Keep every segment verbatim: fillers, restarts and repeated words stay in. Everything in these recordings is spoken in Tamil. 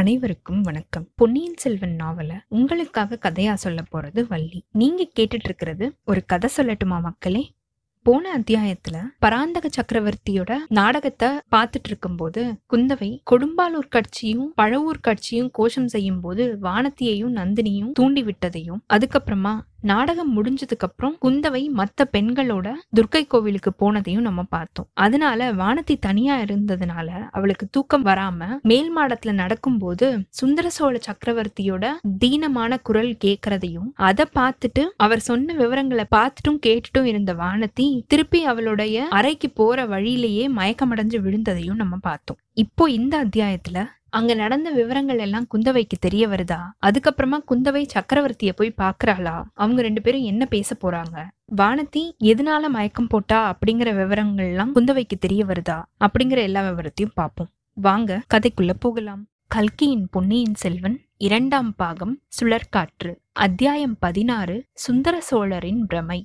அனைவருக்கும் வணக்கம். பொன்னியின் செல்வன் நாவல உங்களுக்காக கதையா சொல்ல போறது வள்ளி. நீங்க கேட்டுட்டு இருக்கிறது ஒரு கதை. சொல்லட்டுமா மக்களே? போன அத்தியாயத்துல பராந்தக சக்கரவர்த்தியோட நாடகத்தை பார்த்துட்டு இருக்கும் போது குந்தவை கொடும்பாளூர் கட்சியும் பழுவூர் கட்சியும் கோஷம் செய்யும் போது வானதியையும் நந்தினியும் தூண்டி விட்டதையும், அதுக்கப்புறமா நாடகம் முடிஞ்சதுக்கு அப்புறம் குந்தவை மற்ற பெண்களோட துர்க்கை கோவிலுக்கு போனதையும் நம்ம பார்த்தோம். அதனால வானதி தனியா இருந்ததுனால அவளுக்கு தூக்கம் வராம மேல் மாடத்துல நடக்கும் போது சுந்தர சோழ சக்கரவர்த்தியோட தீனமான குரல் கேட்கறதையும், அதை பார்த்துட்டு அவர் சொன்ன விவரங்களை பார்த்துட்டும் கேட்டுட்டும் இருந்த வானதி திருப்பி அவளுடைய அறைக்கு போற வழியிலேயே மயக்கமடைஞ்சு விழுந்ததையும் நம்ம பார்த்தோம். இப்போ இந்த அத்தியாயத்துல அங்க நடந்த விவரங்கள் எல்லாம் குந்தவைக்கு தெரிய வருதா? அதுக்கப்புறமா குந்தவை சக்கரவர்த்திய போய் பாக்குறாளா? அவங்க ரெண்டு பேரும் என்ன பேச போறாங்க? வானதி எதனால மயக்கம் போட்டா அப்படிங்கிற விவரங்கள் எல்லாம் குந்தவைக்கு தெரிய வருதா? அப்படிங்கிற எல்லா விவரத்தையும் பார்ப்போம். வாங்க கதைக்குள்ள போகலாம். கல்கியின் பொன்னியின் செல்வன் இரண்டாம் பாகம் சுழற்காற்று, அத்தியாயம் பதினாறு, சுந்தர சோழரின் பிரமை.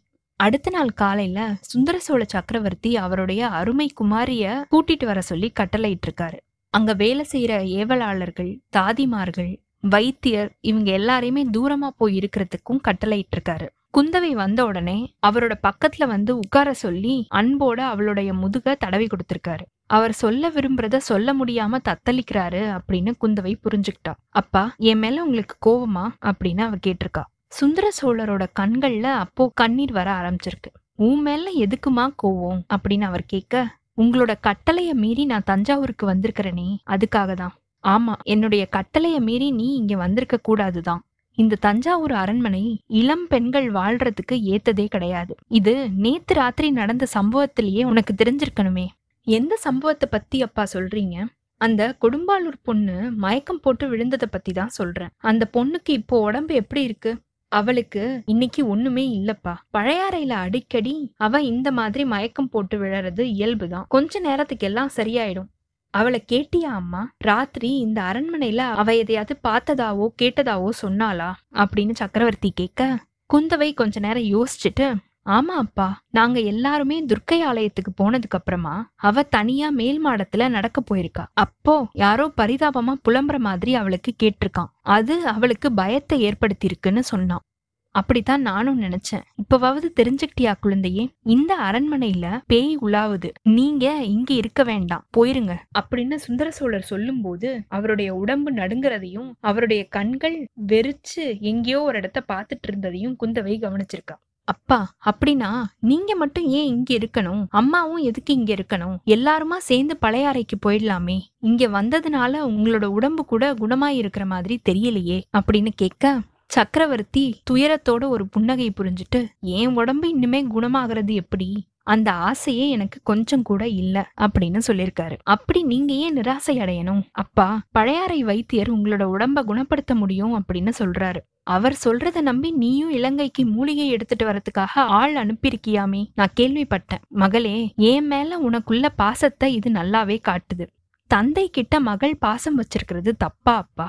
அடுத்த நாள் காலையில சுந்தர சோழ சக்கரவர்த்தி அவருடைய அருமை குமாரிய கூட்டிட்டு வர சொல்லி கட்டளையிட்டு இருக்காரு. அங்க வேலை செய்யற ஏவலாளர்கள், தாதிமார்கள், வைத்தியர் இவங்க எல்லாரையுமே தூரமா போய் இருக்கிறதுக்கும் கட்டளையிட்டு இருக்காரு. குந்தவை வந்த உடனே அவரோட பக்கத்துல வந்து உட்கார சொல்லி அன்போட அவளுடைய முதுக தடவி கொடுத்திருக்காரு. அவர் சொல்ல விரும்புறத சொல்ல முடியாம தத்தளிக்கிறாரு அப்படின்னு குந்தவை புரிஞ்சுக்கிட்டா. அப்பா, என் மேல உங்களுக்கு கோவமா அப்படின்னு அவ கேட்டிருக்கா. சுந்தர சோழரோட கண்கள்ல அப்போ கண்ணீர் வர ஆரம்பிச்சிருக்கு. உன் மேல எதுக்குமா கோவம் அப்படின்னு அவர் கேட்க, உங்களோட கட்டளைய மீறி நான் தஞ்சாவூருக்கு வந்திருக்கிறேனே, அதுக்காக தான். ஆமா, என்னுடைய கட்டளைய மீறி நீ இங்க வந்திருக்க கூடாதுதான். இந்த தஞ்சாவூர் அரண்மனை இளம் பெண்கள் வாழ்றதுக்கு ஏத்ததே கிடையாது. இது நேத்து ராத்திரி நடந்த சம்பவத்திலேயே உனக்கு தெரிஞ்சிருக்கணுமே. எந்த சம்பவத்தை பத்தி அப்பா சொல்றீங்க? அந்த கொடும்பாளூர் பொண்ணு மயக்கம் போட்டு விழுந்ததை பத்தி தான் சொல்றேன். அந்த பொண்ணுக்கு இப்போ உடம்பு எப்படி இருக்கு? அவளுக்கு இன்னைக்கு ஒண்ணுமே இல்லப்பா. பழையாறையில அடிக்கடி அவ இந்த மாதிரி மயக்கம் போட்டு விழறது இயல்புதான். கொஞ்ச நேரத்துக்கு எல்லாம் சரியாயிடும். அவளை கேட்டியா அம்மா? ராத்திரி இந்த அரண்மனையில அவ எதையாவது பார்த்ததாவோ கேட்டதாவோ சொன்னாளா அப்படின்னு சக்கரவர்த்தி கேட்க, குந்தவை கொஞ்ச நேரம் யோசிச்சுட்டு, ஆமா அப்பா, நாங்க எல்லாருமே துர்க்கை ஆலயத்துக்கு போனதுக்கு அப்புறமா அவ தனியா மேல் மாடத்துல நடக்க போயிருக்கா. அப்போ யாரோ பரிதாபமா புலம்புற மாதிரி அவளுக்கு கேட்டிருக்கான். அது அவளுக்கு பயத்தை ஏற்படுத்தியிருக்குன்னு சொன்னான். அப்படித்தான் நானும் நினைச்சேன். இப்பவாவது தெரிஞ்சுக்கிட்டியா குழந்தையே? இந்த அரண்மனையில பேய் உலாவுது. நீங்க இங்க இருக்க வேண்டாம், போயிருங்க அப்படின்னு சுந்தர சோழர் சொல்லும் போது அவருடைய உடம்பு நடுங்கிறதையும் அவருடைய கண்கள் வெறிச்சு எங்கேயோ ஒரு இடத்த பார்த்துட்டு இருந்ததையும் குந்தவை கவனிச்சிருக்கா. அப்பா, அப்படின்னா நீங்க மட்டும் ஏன் இங்க இருக்கணும்? அம்மாவும் எதுக்கு இங்க இருக்கணும்? எல்லாருமா சேர்ந்து பழையாறைக்கு போயிடலாமே. இங்க வந்ததுனால உங்களோட உடம்பு கூட குணமாயிருக்கிற மாதிரி தெரியலையே அப்படின்னு கேட்க, சக்கரவர்த்தி துயரத்தோட ஒரு புன்னகை புரிஞ்சுட்டு, என் உடம்பு இன்னுமே குணமாகிறது எப்படி? அந்த ஆசையே எனக்கு கொஞ்சம் கூட இல்ல அப்படின்னு சொல்லியிருக்காரு. அப்படி நீங்க ஏன் நிராசை அடையணும்? அப்பா, பழையாறை வைத்தியர் உங்களோட உடம்ப குணப்படுத்த முடியும் அப்படின்னு சொல்றாரு. அவர் சொல்றத நம்பி நீயும் இலங்கைக்கு மூலிகை எடுத்துட்டு வரதுக்காக ஆள் அனுப்பியிருக்கியாமே, நான் கேள்விப்பட்டேன். மகளே, என் மேல உனக்குள்ள பாசத்தை இது நல்லாவே காட்டுது. தந்தை கிட்ட மகள் பாசம் வச்சிருக்கிறது தப்பா அப்பா?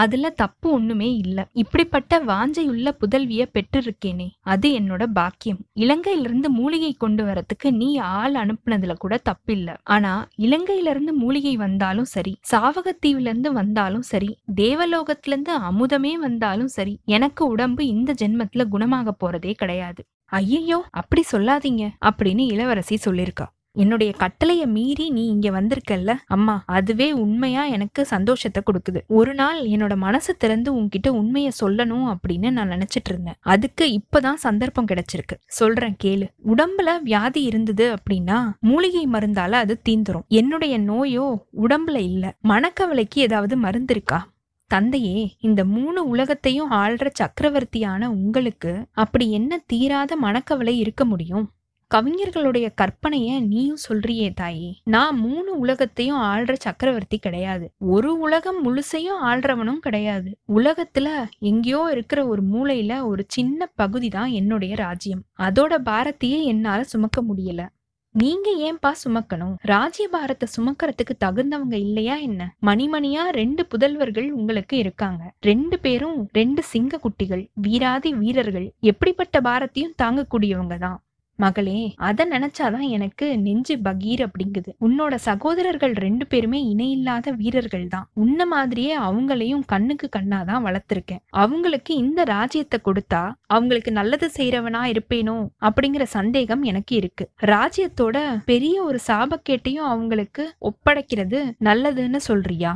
அதுல தப்பு ஒண்ணுமே இல்ல. இப்படிப்பட்ட வாஞ்சையுள்ள புதல்விய பெற்றிருக்கேனே, அது என்னோட பாக்கியம். இலங்கையிலிருந்து மூலிகை கொண்டு வரத்துக்கு நீ ஆள் அனுப்புனதுல கூட தப்பில்ல. ஆனா இலங்கையிலிருந்து மூலிகை வந்தாலும் சரி, சாவகத்தீவுல இருந்து வந்தாலும் சரி, தேவலோகத்துல இருந்து அமுதமே வந்தாலும் சரி, எனக்கு உடம்பு இந்த ஜென்மத்துல குணமாக போறதே கிடையாது. ஐயையோ, அப்படி சொல்லாதீங்க அப்படின்னு இளவரசி சொல்லியிருக்கா. என்னுடைய கட்டளைய மீறி நீ இங்க வந்திருக்கல்ல அம்மா, அதுவே உண்மையா எனக்கு சந்தோஷத்தை கொடுக்குது. ஒரு நாள் என்னோட மனசு திறந்து உன்கிட்ட உண்மைய சொல்லணும் அப்படின்னு நான் நினைச்சிட்டு இருந்தேன். அதுக்கு இப்பதான் சந்தர்ப்பம் கிடைச்சிருக்கு. சொல்றேன் கேளு. உடம்புல வியாதி இருந்தது அப்படின்னா மூலிகை மருந்தால அது தீந்துரும். என்னுடைய நோயோ உடம்புல இல்ல. மனக்கவலைக்கு ஏதாவது மருந்து இருக்கா? தந்தையே, இந்த மூணு உலகத்தையும் ஆள்ற சக்கரவர்த்தியான உங்களுக்கு அப்படி என்ன தீராத மனக்கவலை இருக்க முடியும்? கவிஞர்களுடைய கற்பனைய நீயும் சொல்றியே தாயே. நான் மூணு உலகத்தையும் ஆள்ற சக்கரவர்த்தி கிடையாது. ஒரு உலகம் முழுசையும் ஆள்றவனும் கிடையாது. உலகத்துல எங்கேயோ இருக்கிற ஒரு மூலையில ஒரு சின்ன பகுதி தான் என்னுடைய ராஜ்யம். அதோட பாரத்தையே என்னால சுமக்க முடியல. நீங்க ஏன்பா சுமக்கணும்? ராஜ்ய பாரத்தை சுமக்கிறதுக்கு தகுந்தவங்க இல்லையா என்ன? மணிமணியா ரெண்டு புதல்வர்கள் உங்களுக்கு இருக்காங்க. ரெண்டு பேரும் ரெண்டு சிங்க குட்டிகள், வீராதி வீரர்கள். எப்படிப்பட்ட பாரத்தையும் தாங்கக்கூடியவங்க தான். மகளே, அத நினைச்சாதான் எனக்கு நெஞ்சு பகீர் அப்படிங்குது. உன்னோட சகோதரர்கள் ரெண்டு பேருமே இணையில்லாத வீரர்கள் தான். உன்ன மாதிரியே அவங்களையும் கண்ணுக்கு கண்ணாதான் வளர்த்திருக்கேன். அவங்களுக்கு இந்த ராஜ்யத்தை கொடுத்தா அவங்களுக்கு நல்லது செய்யறவனா இருப்பேனோ அப்படிங்கிற சந்தேகம் எனக்கு இருக்கு. ராஜ்யத்தோட பெரிய ஒரு சாபக்கேட்டையும் அவங்களுக்கு ஒப்படைக்கிறது நல்லதுன்னு சொல்றியா?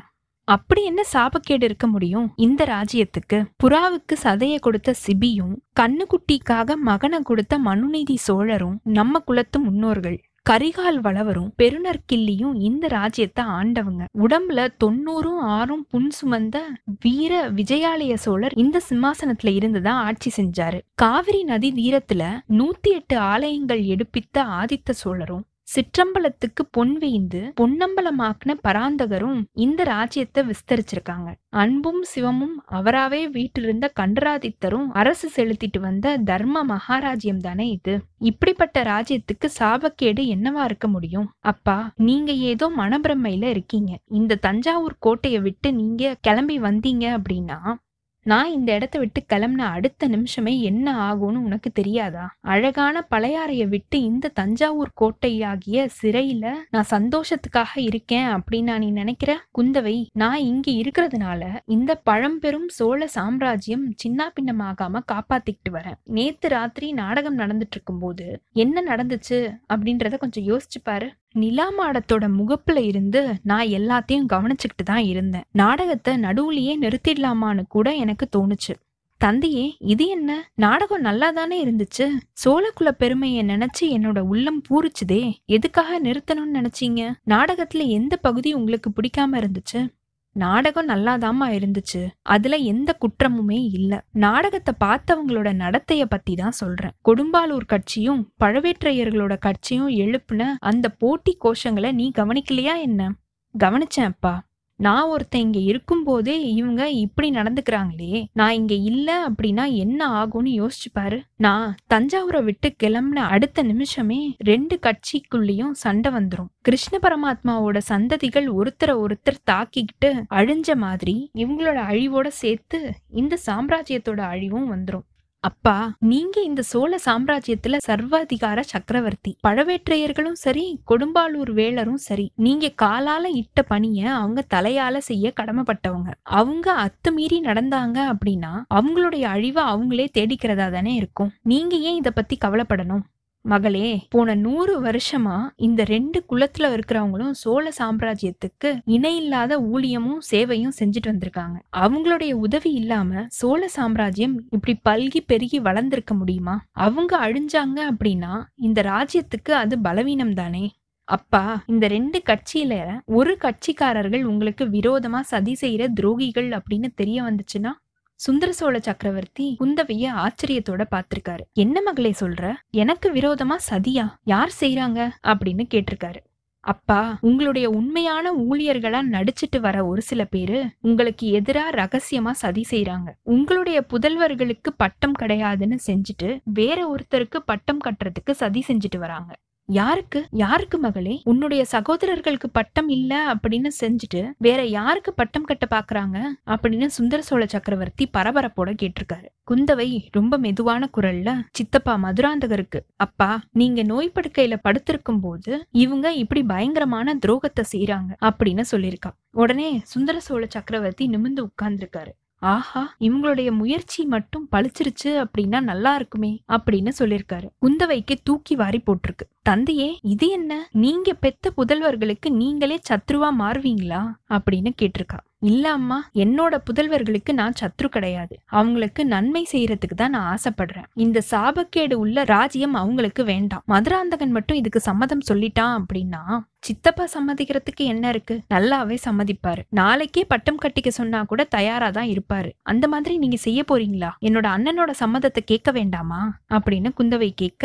அப்படி என்ன சாபக்கேடு இருக்க முடியும் இந்த ராஜ்யத்துக்கு? புறாவுக்கு சதைய கொடுத்த சிபியும் கண்ணுக்குட்டிக்காக மகனை கொடுத்த மனுநீதி சோழரும் நம்ம குலத்து முன்னோர்கள். கரிகால் வளவரும் பெருநர் கிள்ளியும் இந்த ராஜ்யத்தை ஆண்டவங்க. உடம்புல தொண்ணூறும் ஆறும் புண் சுமந்த வீர விஜயாலய சோழர் இந்த சிம்மாசனத்துல இருந்துதான் ஆட்சி செஞ்சாரு. காவிரி நதி தீரத்துல நூத்தி எட்டு ஆலயங்கள் எடுப்பித்த ஆதித்த சோழரும் சிற்றம்பலத்துக்கு பொன் வீய்ந்து பொன்னம்பலமாக்குன பராந்தகரும் இந்த ராஜ்யத்தை விஸ்தரிச்சிருக்காங்க. அன்பும் சிவமும் அவராவே வீட்டிருந்த கண்டராதித்தரும் அரசு செலுத்திட்டு வந்த தர்ம மகாராஜ்யம் தானே இது. இப்படிப்பட்ட ராஜ்யத்துக்கு சாபக்கேடு என்னவா இருக்க முடியும்? அப்பா, நீங்க ஏதோ மனப்பிரமையில இருக்கீங்க. இந்த தஞ்சாவூர் கோட்டையை விட்டு நீங்க கிளம்பி வந்தீங்க அப்படின்னா நான் இந்த இடத்த விட்டு கிளம்புன அடுத்த நிமிஷமே என்ன ஆகும்னு உனக்கு தெரியாதா? அழகான பழையாறைய விட்டு இந்த தஞ்சாவூர் கோட்டையாகிய சிறையில நான் சந்தோஷத்துக்காக இருக்கேன் அப்படின்னா நீ நினைக்கிற? குந்தவை, நான் இங்க இருக்கிறதுனால இந்த பழம்பெரும் சோழ சாம்ராஜ்யம் சின்ன பின்னமாகாம காப்பாத்திக்கிட்டு வரேன். நேத்து ராத்திரி நாடகம் நடந்துட்டு இருக்கும் போது என்ன நடந்துச்சு அப்படின்றத கொஞ்சம் யோசிச்சு பாரு. நிலாமாடத்தோட முகப்புல இருந்து நான் எல்லாத்தையும் கவனிச்சுக்கிட்டு தான் இருந்தேன். நாடகத்தை நடுவுலயே நிறுத்திடலாமான்னு கூட எனக்கு தோணுச்சு. தந்தையே, இது என்ன நாடகம்? நல்லா தானே இருந்துச்சு. சோழக்குல பெருமையை நினைச்சு என்னோட உள்ளம் பூரிச்சுதே. எதுக்காக நிறுத்தணும்னு நினைச்சீங்க? நாடகத்துல எந்த பகுதி உங்களுக்கு பிடிக்காம இருந்துச்சு? நாடகம் நல்லாதாமா இருந்துச்சு. அதுல எந்த குற்றமுமே இல்ல. நாடகத்தை பார்த்தவங்களோட நடத்தைய பத்தி தான் சொல்றேன். கொடும்பாளூர் கட்சியும் பழவேற்றையர்களோட கட்சியும் எழுப்புன அந்த போட்டி கோஷங்களை நீ கவனிக்கலையா என்ன? கவனிச்சேன் அப்பா. நான் ஒருத்தன் இங்க இருக்கும் போதே இவங்க இப்படி நடந்துக்கிறாங்களே, நான் இங்க இல்ல அப்படின்னா என்ன ஆகும்னு யோசிச்சு பாரு. நான் தஞ்சாவூரை விட்டு கிளம்புன அடுத்த நிமிஷமே ரெண்டு கட்சிக்குள்ளேயும் சண்டை வந்துரும். கிருஷ்ண பரமாத்மாவோட சந்ததிகள் ஒருத்தரை ஒருத்தர் தாக்கிக்கிட்டு அழிஞ்ச மாதிரி இவங்களோட அழிவோட சேர்த்து இந்த சாம்ராஜ்யத்தோட அழிவும் வந்துரும். அப்பா, நீங்க இந்த சோழ சாம்ராஜ்யத்துல சர்வாதிகார சக்கரவர்த்தி. பழவேற்றையர்களும் சரி, கொடும்பாளூர் வேளரும் சரி, நீங்க காலால இட்ட பணிய அவங்க தலையால செய்ய கடமைப்பட்டவங்க. அவங்க அத்துமீறி நடந்தாங்க அப்படின்னா அவங்களுடைய அழிவை அவங்களே தேடிக்கிறதா தானே இருக்கும். நீங்க ஏன் இதை பத்தி கவலைப்படணும்? மகளே, போன நூறு வருஷமா இந்த ரெண்டு குலத்துல இருக்கிறவங்களும் சோழ சாம்ராஜ்யத்துக்கு இணையில்லாத ஊழியமும் சேவையும் செஞ்சுட்டு வந்திருக்காங்க. அவங்களுடைய உதவி இல்லாம சோழ சாம்ராஜ்யம் இப்படி பல்கி பெருகி வளர்ந்திருக்க முடியுமா? அவங்க அழிஞ்சாங்க அப்படின்னா இந்த ராஜ்யத்துக்கு அது பலவீனம் தானே. அப்பா, இந்த ரெண்டு கட்சியில ஒரு கட்சிக்காரர்கள் உங்களுக்கு விரோதமா சதி செய்யற துரோகிகள் அப்படின்னு தெரிய வந்துச்சுன்னா சுந்தர சோழ சக்கரவர்த்தி குந்தவைய ஆச்சரியத்தோட பாத்திருக்காரு. என்ன மகளே சொல்ற? எனக்கு விரோதமா சதியா? யார் செய்யறாங்க அப்படின்னு கேட்டிருக்காரு. அப்பா, உங்களுடைய உண்மையான ஊழியர்களா நடிச்சிட்டு வர ஒரு சில பேரு உங்களுக்கு எதிரா ரகசியமா சதி செய்யறாங்க. உங்களுடைய புதல்வர்களுக்கு பட்டம் கிடையாதுன்னு செஞ்சுட்டு வேற ஒருத்தருக்கு பட்டம் கட்டுறதுக்கு சதி செஞ்சுட்டு வராங்க. யாருக்கு யாருக்கு மகளே? உன்னுடைய சகோதரர்களுக்கு பட்டம் இல்ல அப்படின்னு செஞ்சுட்டு வேற யாருக்கு பட்டம் கட்ட பாக்குறாங்க அப்படின்னு சுந்தர சோழ சக்கரவர்த்தி பரபரப்போட கேட்டிருக்காரு. குந்தவை ரொம்ப மெதுவான குரல்ல, சித்தப்பா மதுராந்தகருக்கு. அப்பா, நீங்க நோய் படுக்கையில படுத்திருக்கும் போது இவங்க இப்படி பயங்கரமான துரோகத்தை செய்யறாங்க அப்படின்னு சொல்லியிருக்கா. உடனே சுந்தர சோழ சக்கரவர்த்தி நிமிர்ந்து உட்கார்ந்துருக்காரு. ஆஹா, இவங்களுடைய முயற்சி மட்டும் பழிச்சிருச்சு அப்படின்னா நல்லா இருக்குமே அப்படின்னு சொல்லியிருக்காரு. குந்தவைக்கு தூக்கி வாரி போட்டிருக்கு. தந்தையே, இது என்ன? நீங்க பெத்த புதல்வர்களுக்கு நீங்களே சத்ருவா மாறுவீங்களா அப்படின்னு கேட்டிருக்கா. இல்ல அம்மா, என்னோட புதல்வர்களுக்கு நான் சத்ரு கிடையாது. அவங்களுக்கு நன்மை செய்யறதுக்கு தான் நான் ஆசைப்படுறேன். இந்த சாபக்கேடு உள்ள ராஜ்யம் அவங்களுக்கு வேண்டாம். மதுராந்தகன் மட்டும் இதுக்கு சம்மதம் சொல்லிட்டான் அப்படின்னா சித்தப்பா சம்மதிக்கிறதுக்கு என்ன இருக்கு? நல்லாவே சம்மதிப்பாரு. நாளைக்கே பட்டம் கட்டிக்க சொன்னா கூட தயாரா தான் இருப்பாரு. அந்த மாதிரி நீங்க செய்ய போறீங்களா? என்னோட அண்ணனோட சம்மதத்தை கேட்க வேண்டாமா அப்படின்னு குந்தவை கேட்க,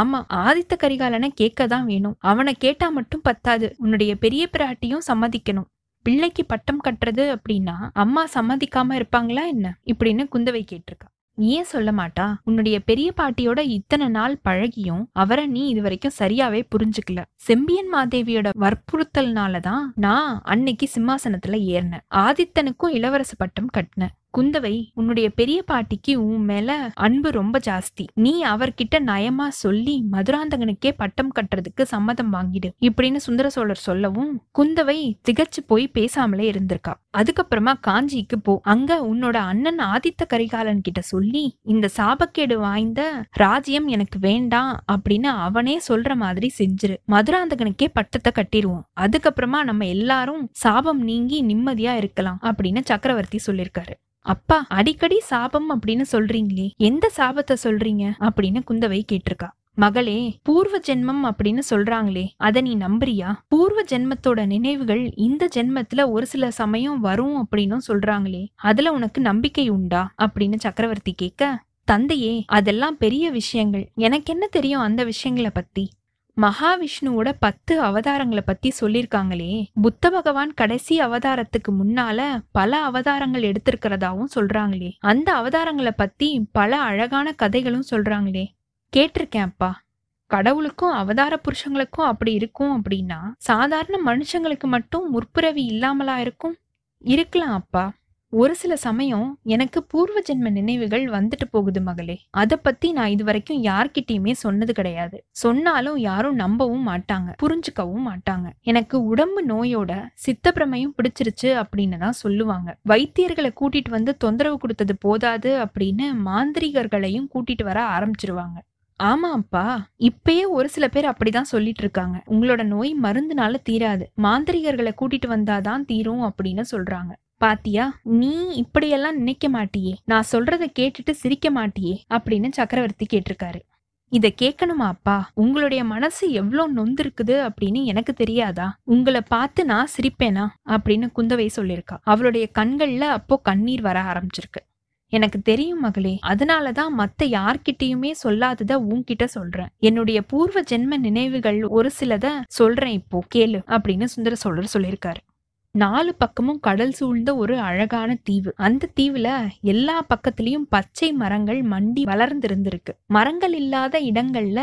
ஆமா, ஆதித்த கரிகாலனை கேட்க தான் வேணும். அவனை கேட்டா மட்டும் பத்தாது, உன்னுடைய பெரிய பிராட்டியும் சம்மதிக்கணும். பிள்ளைக்கு பட்டம் கட்டுறது அப்படின்னா அம்மா சம்மதிக்காம இருப்பாங்களா என்ன இப்படின்னு குந்தவை கேட்டிருக்கா. ஏன் சொல்ல மாட்டா? உன்னுடைய பெரிய பாட்டியோட இத்தனை நாள் பழகியும் அவரை நீ இது வரைக்கும் சரியாவே புரிஞ்சுக்கல. செம்பியன் மாதேவியோட வற்புறுத்தல்னாலதான் நான் அன்னைக்கு சிம்மாசனத்துல ஏறினேன். ஆதித்தனுக்கும் இளவரசு பட்டம் கட்டினேன். குந்தவை, உன்னுடைய பெரிய பாட்டிக்கு உன் மேல அன்பு ரொம்ப ஜாஸ்தி. நீ அவர்கிட்ட நயமா சொல்லி மதுராந்தகனுக்கே பட்டம் கட்டுறதுக்கு சம்மதம் வாங்கிடு இப்படின்னு சுந்தர சோழர் சொல்லவும் குந்தவை திகச்சு போய் பேசாமலே இருந்திருக்கா. அதுக்கப்புறமா காஞ்சிக்கு போ, அங்க உன்னோட அண்ணன் ஆதித்த கரிகாலன் கிட்ட சொல்லி இந்த சாபக்கேடு வாய்ந்த ராஜ்யம் எனக்கு வேண்டாம் அப்படின்னு அவனே சொல்ற மாதிரி செஞ்சிரு, மதுராந்தகனுக்கே பட்டத்தை கட்டிடுவோம், அதுக்கப்புறமா நம்ம எல்லாரும் சாபம் நீங்கி நிம்மதியா இருக்கலாம் அப்படின்னு சக்கரவர்த்தி சொல்லியிருக்காரு. அப்பா, அடிக்கடி சாபம் அப்படின்னு சொல்றீங்களே, எந்த சாபத்தை சொல்றீங்க அப்படின்னு குந்தவை கேட்டிருக்கா. மகளே, பூர்வ ஜென்மம் அப்படின்னு சொல்றாங்களே, அதை நீ நம்புறியா? பூர்வ ஜென்மத்தோட நினைவுகள் இந்த ஜென்மத்துல ஒரு சில சமயம் வரும் அப்படின்னு சொல்றாங்களே, அதுல உனக்கு நம்பிக்கை உண்டா அப்படின்னு சக்கரவர்த்தி கேட்க, தந்தையே அதெல்லாம் பெரிய விஷயங்கள், எனக்கு என்ன தெரியும் அந்த விஷயங்களை பத்தி? மகாவிஷ்ணுவோட பத்து அவதாரங்களை பத்தி சொல்லியிருக்காங்களே, புத்த பகவான் கடைசி அவதாரத்துக்கு முன்னால பல அவதாரங்கள் எடுத்திருக்கிறதாவும் சொல்றாங்களே, அந்த அவதாரங்களை பத்தி பல அழகான கதைகளும் சொல்றாங்களே, கேட்டிருக்கேன் அப்பா. கடவுளுக்கும் அவதார புருஷங்களுக்கும் அப்படி இருக்கும் அப்படின்னா சாதாரண மனுஷங்களுக்கு மட்டும் முற்பிறவி இல்லாமலா இருக்கும்? இருக்கலாம் அப்பா, ஒரு சில சமயம் எனக்கு பூர்வ ஜென்ம நினைவுகள் வந்துட்டு போகுது மகளே. அதை பத்தி நான் இது வரைக்கும் யார்கிட்டயுமே சொன்னது கிடையாது, சொன்னாலும் யாரும் நம்பவும் மாட்டாங்க, புரிஞ்சுக்கவும் மாட்டாங்க. எனக்கு உடம்பு நோயோட சித்தப்பிரமையும் பிடிச்சிருச்சு அப்படின்னு தான் சொல்லுவாங்க. வைத்தியர்களை கூட்டிட்டு வந்து தொந்தரவு கொடுத்தது போதாது அப்படின்னு மாந்திரிகர்களையும் கூட்டிட்டு வர ஆரம்பிச்சிருவாங்க. ஆமாப்பா, இப்பயே ஒரு சில பேர் அப்படிதான் சொல்லிட்டு இருக்காங்க, உங்களோட நோய் மருந்துனால தீராது, மாந்திரிகர்களை கூட்டிட்டு வந்தாதான் தீரும் அப்படின்னு சொல்றாங்க. பாத்தியா, நீ இப்படியெல்லாம் நினைக்க மாட்டியே, நான் சொல்றதை கேட்டுட்டு சிரிக்க மாட்டியே அப்படின்னு சக்கரவர்த்தி கேட்டிருக்காரு. இதை கேட்கணுமா அப்பா? உங்களுடைய மனசு எவ்வளோ நொந்து இருக்குது அப்படின்னு எனக்கு தெரியாதா? உங்களை பார்த்து நான் சிரிப்பேனா அப்படின்னு குந்தவை சொல்லியிருக்கா. அவளுடைய கண்கள்ல அப்போ கண்ணீர் வர ஆரம்பிச்சிருக்கு. எனக்கு தெரியும் மகளே, அதனாலதான் மத்த யார்கிட்டயுமே சொல்லாதத உன்கிட்ட சொல்றேன். என்னுடைய பூர்வ ஜென்ம நினைவுகள் ஒரு சிலத சொல்றேன், இப்போ கேளு அப்படின்னு சுந்தர சோழர் சொல்லியிருக்காரு. நாலு பக்கமும் கடல் சூழ்ந்த ஒரு அழகான தீவு. அந்த தீவுல எல்லா பக்கத்திலயும் பச்சை மரங்கள் மண்டி வளர்ந்திருந்திருக்கு. மரங்கள் இல்லாத இடங்கள்ல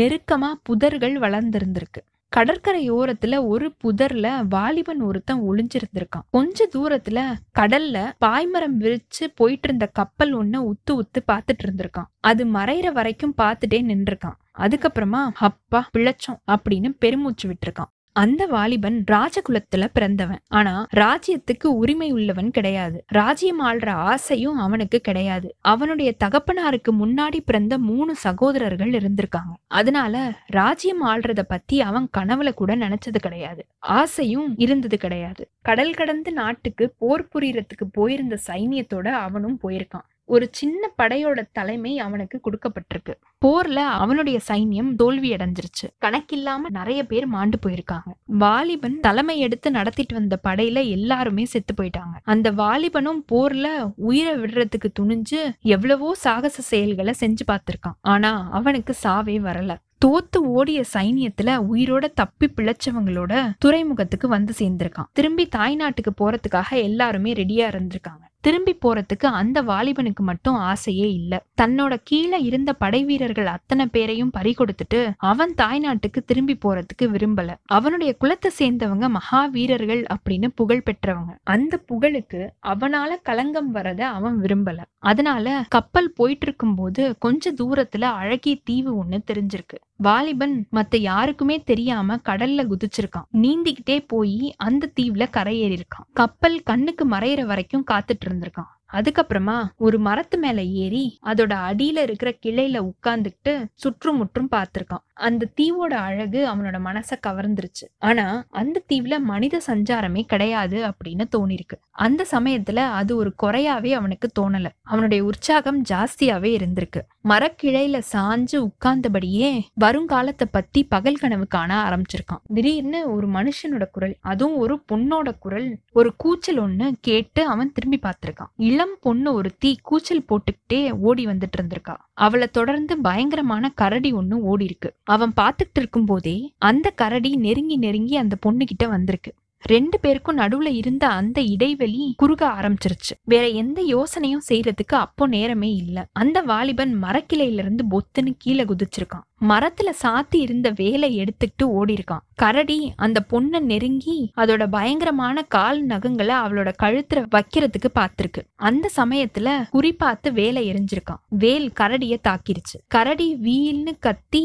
நெருக்கமா புதர்கள் வளர்ந்திருந்திருக்கு. கடற்கரையோரத்துல ஒரு புதர்ல வாலிபன் ஒருத்தன் ஒளிஞ்சிருந்திருக்கான். கொஞ்ச தூரத்துல கடல்ல பாய்மரம் விரிச்சு போயிட்டு இருந்த கப்பல் ஒன்ன உத்து உத்து பாத்துட்டு இருந்திருக்கான். அது மறைற வரைக்கும் பாத்துட்டே நின்றுருக்கான். அதுக்கப்புறமா அப்பா பிழைச்சோம் அப்படின்னு பெருமூச்சு விட்டுருக்கான். அந்த வாலிபன் ராஜகுலத்துல பிறந்தவன், ஆனா ராஜ்யத்துக்கு உரிமை உள்ளவன் கிடையாது. ராஜ்யம் ஆள்ற ஆசையும் அவனுக்கு கிடையாது. அவனுடைய தகப்பனாருக்கு முன்னாடி பிறந்த மூணு சகோதரர்கள் இருந்திருக்காங்க. அதனால ராஜ்யம் ஆள்றத பத்தி அவன் கனவுல கூட நினைச்சது கிடையாது, ஆசையும் இருந்தது கிடையாது. கடல் கடந்து நாட்டுக்கு போர் புரியறதுக்கு போயிருந்த சைனியத்தோட அவனும் போயிருக்கான். ஒரு சின்ன படையோட தலைமை அவனுக்கு கொடுக்கப்பட்டிருக்கு. போர்ல அவனுடைய சைன்யம் தோல்வி அடைஞ்சிருச்சு. கணக்கில்லாம நிறைய பேர் மாண்டு போயிருக்காங்க. வாலிபன் தலைமை எடுத்து நடத்திட்டு வந்த படையில எல்லாருமே செத்து போயிட்டாங்க. அந்த வாலிபனும் போர்ல உயிரை விடுறதுக்கு துணிஞ்சு எவ்வளவோ சாகச செயல்களை செஞ்சு பார்த்திருக்கான். ஆனா அவனுக்கு சாவே வரல. தோத்து ஓடிய சைனியத்துல உயிரோட தப்பி பிழைச்சவங்களோட துறைமுகத்துக்கு வந்து சேர்ந்திருக்கான். திரும்பி தாய்நாட்டுக்கு போறதுக்காக எல்லாருமே ரெடியா இருந்திருக்காங்க. திரும்பி போறதுக்கு அந்த வாலிபனுக்கு மட்டும் ஆசையே இல்லை. தன்னோட கீழே இருந்த படை வீரர்கள் அத்தனை பேரையும் பறி கொடுத்துட்டு அவன் தாய்நாட்டுக்கு திரும்பி போறதுக்கு விரும்பல. அவனுடைய குலத்தை சேர்ந்தவங்க மகாவீரர்கள் அப்படின்னு புகழ் பெற்றவங்க. அந்த புகழுக்கு அவனால களங்கம் வரத அவன் விரும்பல. அதனால கப்பல் போயிட்டு இருக்கும் போது கொஞ்ச தூரத்துல அழகிய தீவு ஒண்ணு தெரிஞ்சிருக்கு. வாலிபன் மத்த யாருக்குமே தெரியாம கடல்ல குதிச்சிருக்கான். நீந்திக்கிட்டே போய் அந்த தீவுல கரையேறி இருக்கான். கப்பல் கண்ணுக்கு மறையிற வரைக்கும் காத்துட்டு இருந்திருக்கான். அதுக்கப்புறமா ஒரு மரத்து மேல ஏறி அதோட அடியில இருக்கிற கிளையில உட்கார்ந்துக்கிட்டு சுற்றும் முற்றும் பார்த்திருக்கான். அந்த தீவோட அழகு அவனோட மனச கவர்ந்துருச்சு. ஆனா அந்த தீவுல மனித சஞ்சாரமே கிடையாது அப்படின்னு தோணிருக்கு. அந்த சமயத்துல அது ஒரு குறையாவே அவனுக்கு தோணல. அவனுடைய உற்சாகம் ஜாஸ்தியாவே இருந்திருக்கு. மரக்கிளையில சாஞ்சு உட்கார்ந்தபடியே வருங்காலத்தை பத்தி பகல் கனவு காண ஆரம்பிச்சிருக்கான். திடீர்னு ஒரு மனுஷனோட குரல், அதுவும் ஒரு பொண்ணோட குரல், ஒரு கூச்சல் ஒண்ணு கேட்டு அவன் திரும்பி பார்த்திருக்கான். இளம் பொண்ணு ஒருத்தி கூச்சல் போட்டுக்கிட்டே ஓடி வந்துட்டு இருந்திருக்கா. அவளை தொடர்ந்து பயங்கரமான கரடி ஒண்ணு ஓடி இருக்கு. அவன் பார்த்துக்கிட்டு இருக்கும் போதே அந்த கரடி நெருங்கி நெருங்கி அந்த பொண்ணு கிட்ட வந்திருக்கு. ரெண்டு பேருக்கும் நடுவுல இருந்த அந்த இடைவெளி குறுக ஆரம்பிச்சிருச்சு. வேற எந்த யோசனையும் செய்யறதுக்கு அப்போ நேரமே இல்ல. அந்த வாலிபன் மரக்கிளையில இருந்து பொத்துன்னு கீழே குதிச்சிருக்கான். மரத்துல சாத்தி இருந்த வேலை எடுத்துக்கிட்டு ஓடி இருக்கான். கரடி அந்த பொண்ணை நெருங்கி அதோட பயங்கரமான கால் நகங்களை அவளோட கழுத்துல வைக்கிறதுக்கு பாத்திருக்கு. அந்த சமயத்துல குறி பார்த்து வேலை எரிஞ்சிருக்கான். வேல் கரடிய தாக்கிருச்சு. கரடி வீல்னு கத்தி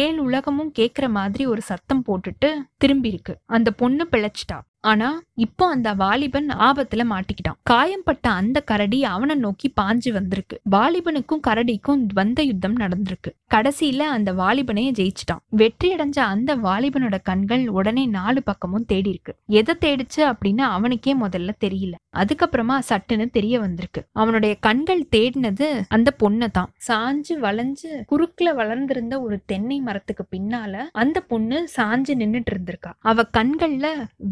ஏழு உலகமும் கேக்குற மாதிரி ஒரு சத்தம் போட்டுட்டு திரும்பி இருக்கு. அந்த பொண்ணு பிழைச்சிட்டா. ஆனா இப்போ அந்த வாலிபன் ஆபத்துல மாட்டிக்கிட்டான். காயம்பட்ட அந்த கரடி அவனை நோக்கி பாஞ்சு வந்திருக்கு. வாலிபனுக்கும் கரடிக்கும் துவந்த யுத்தம் நடந்திருக்கு. கடைசியில அந்த வாலிபனையே ஜெயிச்சிட்டான். வெற்றி அடைஞ்ச அந்த வாலிபனோட கண்கள் உடனே நாலு பக்கமும் தேடி இருக்கு. எதை தேடிச்சு அப்படின்னு அவனுக்கே முதல்ல தெரியல. அதுக்கப்புறமா சட்டுன்னு தெரிய வந்திருக்கு. அவனுடைய கண்கள் தேடினது அந்த பொண்ணை தான். சாஞ்சு வளைஞ்சு குறுக்குல வளர்ந்திருந்த ஒரு தென்னை மரத்துக்கு பின்னால அந்த பொண்ணு சாஞ்சு நின்னுட்டு இருந்திருக்கா. அவ கண்கள்ல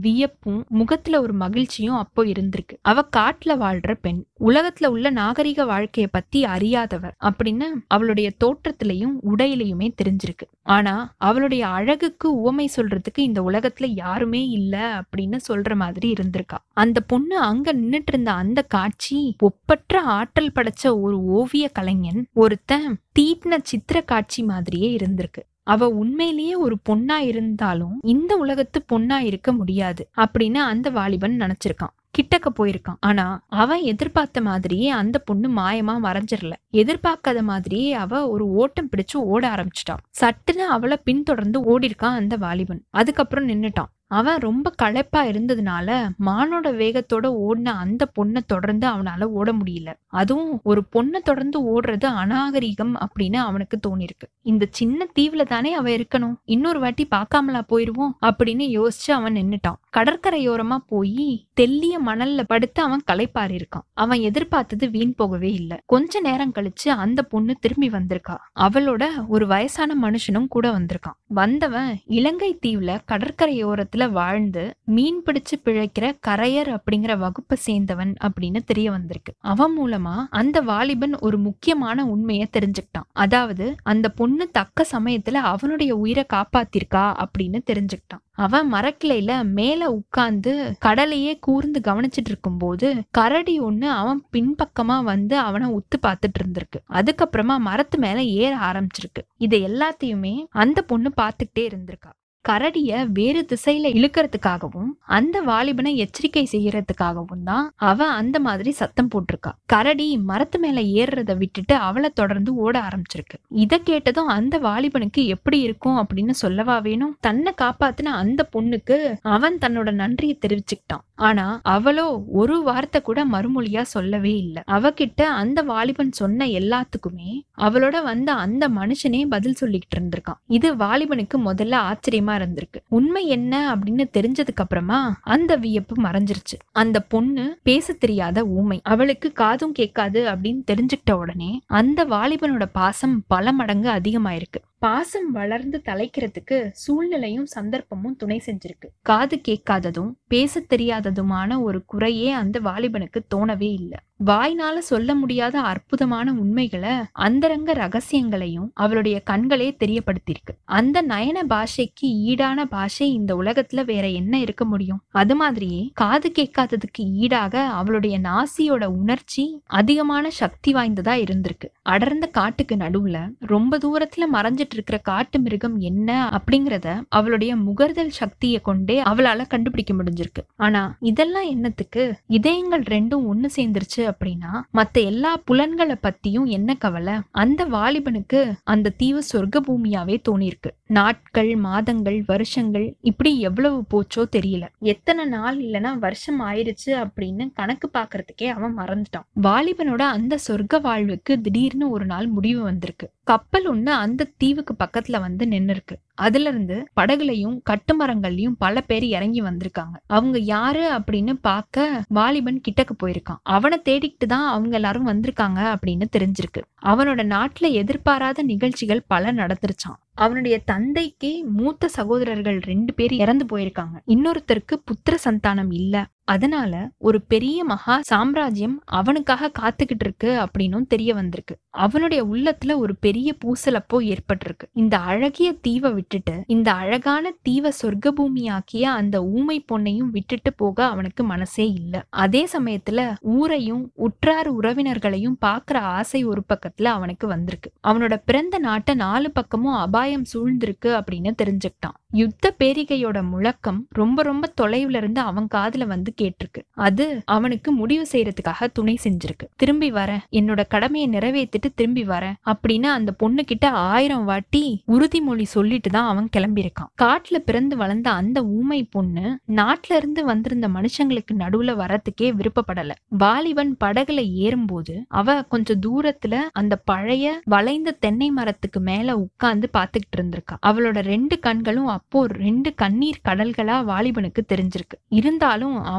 வியப்பு, முகத்துல ஒரு மகிழ்ச்சியும் அப்போ இருந்திருக்கு. அவ காட்டுல வாழ்ற பெண், உலகத்துல உள்ள நாகரிக வாழ்க்கைய பத்தி அறியாதவர் அப்படின்னு அவளுடைய தோற்றத்திலையும் உடையிலையுமே தெரிஞ்சிருக்கு. ஆனா அவளுடைய அழகுக்கு உவமை சொல்றதுக்கு இந்த உலகத்துல யாருமே இல்ல அப்படின்னு சொல்ற மாதிரி இருந்திருக்கா. அந்த பொண்ணு அங்க நின்னுட்டு இருந்த அந்த காட்சி ஒப்பற்ற ஆற்றல் படைச்ச ஒரு ஓவிய கலைஞன் ஒருத்தன் தீட்டின சித்திர காட்சி மாதிரியே இருந்திருக்கு. அவ உண்மையிலேயே ஒரு பொண்ணா இருந்தாலும் இந்த உலகத்து பொண்ணா இருக்க முடியாது அப்படின்னு அந்த வாலிபன் நினைச்சிருக்கான். கிட்டக்க போயிருக்கான். ஆனா அவன் எதிர்பார்த்த மாதிரியே அந்த பொண்ணு மாயமா மறைஞ்சிடல. எதிர்பார்க்காத மாதிரியே அவ ஒரு ஓட்டம் பிடிச்சு ஓட ஆரம்பிச்சிட்டான். சட்டுன்னு அவளை பின்தொடர்ந்து ஓடிருக்கான் அந்த வாலிபன். அதுக்கப்புறம் நின்னுட்டான். அவன் ரொம்ப களைப்பா இருந்ததுனால மானோட வேகத்தோட ஓடின அந்த பொண்ணை தொடர்ந்து அவனால ஓட முடியல. அதுவும் ஒரு பொண்ணை தொடர்ந்து ஓடுறது அநாகரிகம் அப்படின்னு அவனுக்கு தோணிருக்கு. இந்த சின்ன தீவுல தானே அவ இருக்கணும், இன்னொரு வாட்டி பார்க்காமலா போயிருவோம் அப்படின்னு யோசிச்சு அவன் நின்னுட்டான். கடற்கரையோரமா போய் தெல்லிய மணல்ல படுத்து அவன் களைப்பாரி இருக்கான். அவன் எதிர்பார்த்தது வீண் போகவே இல்லை. கொஞ்ச நேரம் கழிச்சு அந்த பொண்ணு திரும்பி வந்திருக்கா. அவளோட ஒரு வயசான மனுஷனும் கூட வந்திருக்கான். வந்தவன் இலங்கை தீவுல கடற்கரையோரத்துல வாழ்ந்து மீன் பிடிச்சு பிழைக்கிற கரையர் அப்படிங்கிற வகுப்பை சேர்ந்தவன் அப்படின்னு தெரிய வந்திருக்கு. அவன் மூலமா அந்த வாலிபன் ஒரு முக்கியமான உண்மையை தெரிஞ்சுக்கிட்டான். அதாவது அந்த பொண்ணு தக்க சமயத்துல அவனுடைய உயிரை காப்பாத்திருக்கா அப்படின்னு தெரிஞ்சுக்கிட்டான். அவன் மரக்கிளையில மேல உட்கார்ந்து கடலையே கூர்ந்து கவனிச்சிட்டு இருக்கும் போது கரடி ஒண்ணு அவன் பின்பக்கமா வந்து அவனை உத்து பார்த்துட்டு இருந்திருக்கு. அதுக்கப்புறமா மரத்து மேல ஏற ஆரம்பிச்சிருக்கு. இதை எல்லாத்தையுமே அந்த பொண்ணு பார்த்துக்கிட்டே இருந்திருக்கா. கரடிய வேறு திசையில இழுக்கிறதுக்காகவும் அந்த வாலிபனை எச்சரிக்கை செய்யறதுக்காகவும் தான் அவ அந்த மாதிரி சத்தம் போட்டிருக்கா. கரடி மரத்து மேல ஏறுறத விட்டுட்டு அவளை தொடர்ந்து ஓட ஆரம்பிச்சிருக்கு. இதை கேட்டதும் அந்த வாலிபனுக்கு எப்படி இருக்கும் அப்படின்னு சொல்லவா வேணும். தன்னை காப்பாத்தின அந்த பொண்ணுக்கு அவன் தன்னோட நன்றியை தெரிவிச்சுக்கிட்டான். ஆனா அவளோ ஒரு வார்த்தை கூட மறுமொழியா சொல்லவே இல்லை. அவகிட்ட அந்த வாலிபன் சொன்ன எல்லாத்துக்குமே அவளோட வந்த அந்த மனுஷனே பதில் சொல்லிக்கிட்டு இருந்திருக்கான். இது வாலிபனுக்கு முதல்ல ஆச்சரியமா இருந்திருக்கு. உண்மை என்ன அப்படின்னு தெரிஞ்சதுக்கு அப்புறமா அந்த வியப்பு மறைஞ்சிருச்சு. அந்த பொண்ணு பேச தெரியாத ஊமை, அவளுக்கு காதும் கேட்காது அப்படின்னு தெரிஞ்சுக்கிட்ட உடனே அந்த வாலிபனோட பாசம் பல மடங்கு அதிகமாயிருக்கு. பாசம் வளர்ந்து தலைக்கிறதுக்கு சூழ்நிலையும் சந்தர்ப்பமும் துணை செஞ்சிருக்கு. காது கேட்காததும் பேச தெரியாததுமான ஒரு குறையே அந்த வாலிபனுக்கு தோணவே இல்லை. வாய்னால சொல்ல முடியாத அற்புதமான உண்மைகளை, அந்தரங்க ரகசியங்களையும் அவளுடைய கண்களே தெரியப்படுத்திருக்கு. அந்த நயன பாஷைக்கு ஈடான பாஷை இந்த உலகத்துல வேற என்ன இருக்க முடியும்? அது மாதிரியே காது கேட்காததுக்கு ஈடாக அவளுடைய நாசியோட உணர்ச்சி அதிகமான சக்தி வாய்ந்ததா இருந்திருக்கு. அடர்ந்த காட்டுக்கு நடுவுல ரொம்ப தூரத்துல மறைஞ்சு இருக்கிற காட்டு மிருகம் என்ன அப்படிங்கறத அவளுடைய முகர்தல் சக்தியை கொண்டே அவளால கண்டுபிடிக்க முடிஞ்சிருக்கு. ஆனா இதெல்லாம் என்னத்துக்கு? இதயங்கள் ரெண்டும் ஒண்ணு சேர்ந்துருச்சு அப்படின்னா மத்த எல்லா புலன்களை பத்தியும் என்ன கவலை? அந்த வாலிபனுக்கு அந்த தீவு சொர்க்க பூமியாவே தோணிருக்கு. நாட்கள், மாதங்கள், வருஷங்கள் இப்படி எவ்வளவு போச்சோ தெரியல. எத்தனை நாள் இல்லைன்னா வருஷம் ஆயிருச்சு அப்படின்னு கணக்கு பாக்குறதுக்கே அவன் மறந்துட்டான். வாலிபனோட அந்த சொர்க்க வாழ்வுக்கு திடீர்னு ஒரு நாள் முடிவு வந்திருக்கு. கப்பல் ஒண்ணு அந்த தீவுக்கு பக்கத்துல வந்து நின்னு இருக்கு. அதுல இருந்து படகுலையும் கட்டுமரங்கள்லயும் பல பேர் இறங்கி வந்திருக்காங்க. அவங்க யாரு அப்படின்னு பார்க்க வாலிபன் கிட்டக்கு போயிருக்கான். அவனை தேடிக்கிட்டு தான் அவங்க எல்லாரும் வந்திருக்காங்க அப்படின்னு தெரிஞ்சிருக்கு. அவனோட நாட்டுல எதிர்பாராத நிகழ்ச்சிகள் பல நடந்துருச்சான். அவனுடைய தந்தைக்கு மூத்த சகோதரர்கள் ரெண்டு பேர் இறந்து போயிருக்காங்க. இன்னொருத்தருக்கு புத்திர சந்தானம் இல்ல. அதனால ஒரு பெரிய மகா சாம்ராஜ்யம் அவனுக்காக காத்துக்கிட்டு இருக்கு அப்படின்னும் தெரிய வந்திருக்கு. அவனுடைய உள்ளத்துல ஒரு பெரிய பூசலப்போ ஏற்பட்டிருக்கு. இந்த அழகிய தீவை விட்டுட்டு இந்த அழகான தீவை சொர்க்க பூமியாக்கிய அந்த ஊமை பொண்ணையும் விட்டுட்டு போக அவனுக்கு மனசே இல்லை. அதே சமயத்துல ஊரையும் உற்றார் உறவினர்களையும் பாக்குற ஆசை ஒரு பக்கத்துல அவனுக்கு வந்திருக்கு. அவனோட பிறந்த நாட்டை நாலு பக்கமும் அபாயம் சூழ்ந்திருக்கு அப்படின்னு தெரிஞ்சுக்கிட்டான். யுத்த பேரிகையோட முழக்கம் ரொம்ப ரொம்ப தொலைவுல இருந்து அவன் காதுல வந்து கேட்டிருக்கு. அது அவனுக்கு முடிவு செய்யறதுக்காக துணை செஞ்சிருக்கு. திரும்பி வர, என்னோட கடமையை நிறைவேற்றிட்டு திரும்பி வர அப்படின்னு அந்த பொண்ணு கிட்ட ஆயிரம் வாட்டி உறுதிமொழி சொல்லிட்டு தான் அவன் கிளம்பியிருக்கான். காட்டுல பிறந்து வளர்ந்த அந்த ஊமை பொண்ணு நாட்டுல இருந்து வந்திருந்த மனுஷங்களுக்கு நடுவுல வரத்துக்கே விருப்பப்படல. வாலிபன் படகுல ஏறும்போது அவ கொஞ்சம் தூரத்துல அந்த பழைய வளைந்த தென்னை மரத்துக்கு மேல உட்கார்ந்து பாத்துக்கிட்டு இருந்திருக்கா. அவளோட ரெண்டு கண்களும் அப்போ ரெண்டு கண்ணீர் கடல்களா வாலிபனுக்கு தெரிஞ்சிருக்கு. இருந்தாலும் அவன்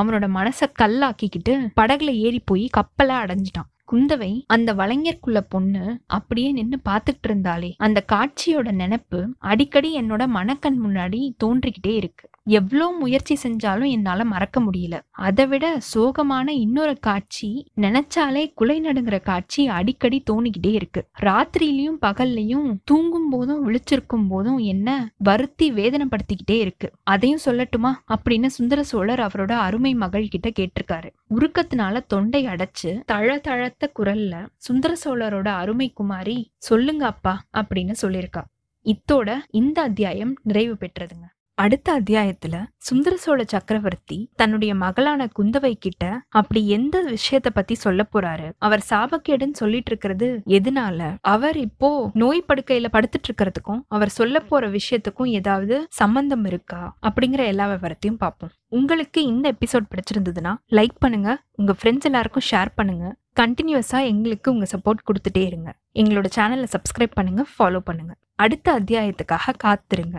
அவனோட மனசை கல்லாக்கிக்கிட்டு படகுல ஏறி போய் கப்பலா அடைஞ்சிட்டான். குந்தவை அந்த வளைஞர்க்குள்ள பொண்ணு அப்படியே நின்னு பாத்துக்கிட்டு இருந்தாலே அந்த காட்சியோட நினைப்பு அடிக்கடி என்னோட மனக்கண் முன்னாடி தோன்றிக்கிட்டே இருக்கு. எவ்வளோ முயற்சி செஞ்சாலும் என்னால மறக்க முடியல. அதை விட சோகமான இன்னொரு காட்சி, நினைச்சாலே குலை நடுங்குற காட்சி அடிக்கடி தோணிக்கிட்டே இருக்கு. ராத்திரியிலயும் பகல்லையும் தூங்கும் போதும் விழிச்சிருக்கும் போதும் என்ன வருத்தி வேதனைப்படுத்திக்கிட்டே இருக்கு. அதையும் சொல்லட்டுமா அப்படின்னு சுந்தர சோழர் அவரோட அருமை மகள் கிட்ட கேட்டிருக்காரு. உருக்கத்தினால தொண்டை அடைச்சு தழ தழத்த குரல்ல சுந்தர சோழரோட அருமை குமாரி, சொல்லுங்க அப்பா அப்படின்னு சொல்லியிருக்கா. இத்தோட இந்த அத்தியாயம் நிறைவு பெற்றதுங்க. அடுத்த அத்தியாயத்துல சுந்தர சோழ சக்கரவர்த்தி தன்னுடைய மகளான குந்தவை கிட்ட அப்படி எந்த விஷயத்த பத்தி சொல்ல போறாரு, அவர் சாபக்கேடுன்னு சொல்லிட்டு இருக்கிறது எதனால, அவர் இப்போ நோய் படுக்கையில படுத்துட்டு இருக்கிறதுக்கும் அவர் சொல்ல போற விஷயத்துக்கும் ஏதாவது சம்பந்தம் இருக்கா அப்படிங்கிற எல்லா விவரத்தையும் பார்ப்போம். உங்களுக்கு இந்த எபிசோட் பிடிச்சிருந்ததுன்னா லைக் பண்ணுங்க, உங்க ஃப்ரெண்ட்ஸ் எல்லாருக்கும் ஷேர் பண்ணுங்க. கண்டினியூஸா எங்களுக்கு உங்க சப்போர்ட் கொடுத்துட்டே இருங்க. எங்களோட சேனலை சப்ஸ்கிரைப் பண்ணுங்க, ஃபாலோ பண்ணுங்க. அடுத்த அத்தியாயத்துக்காக காத்திருங்க.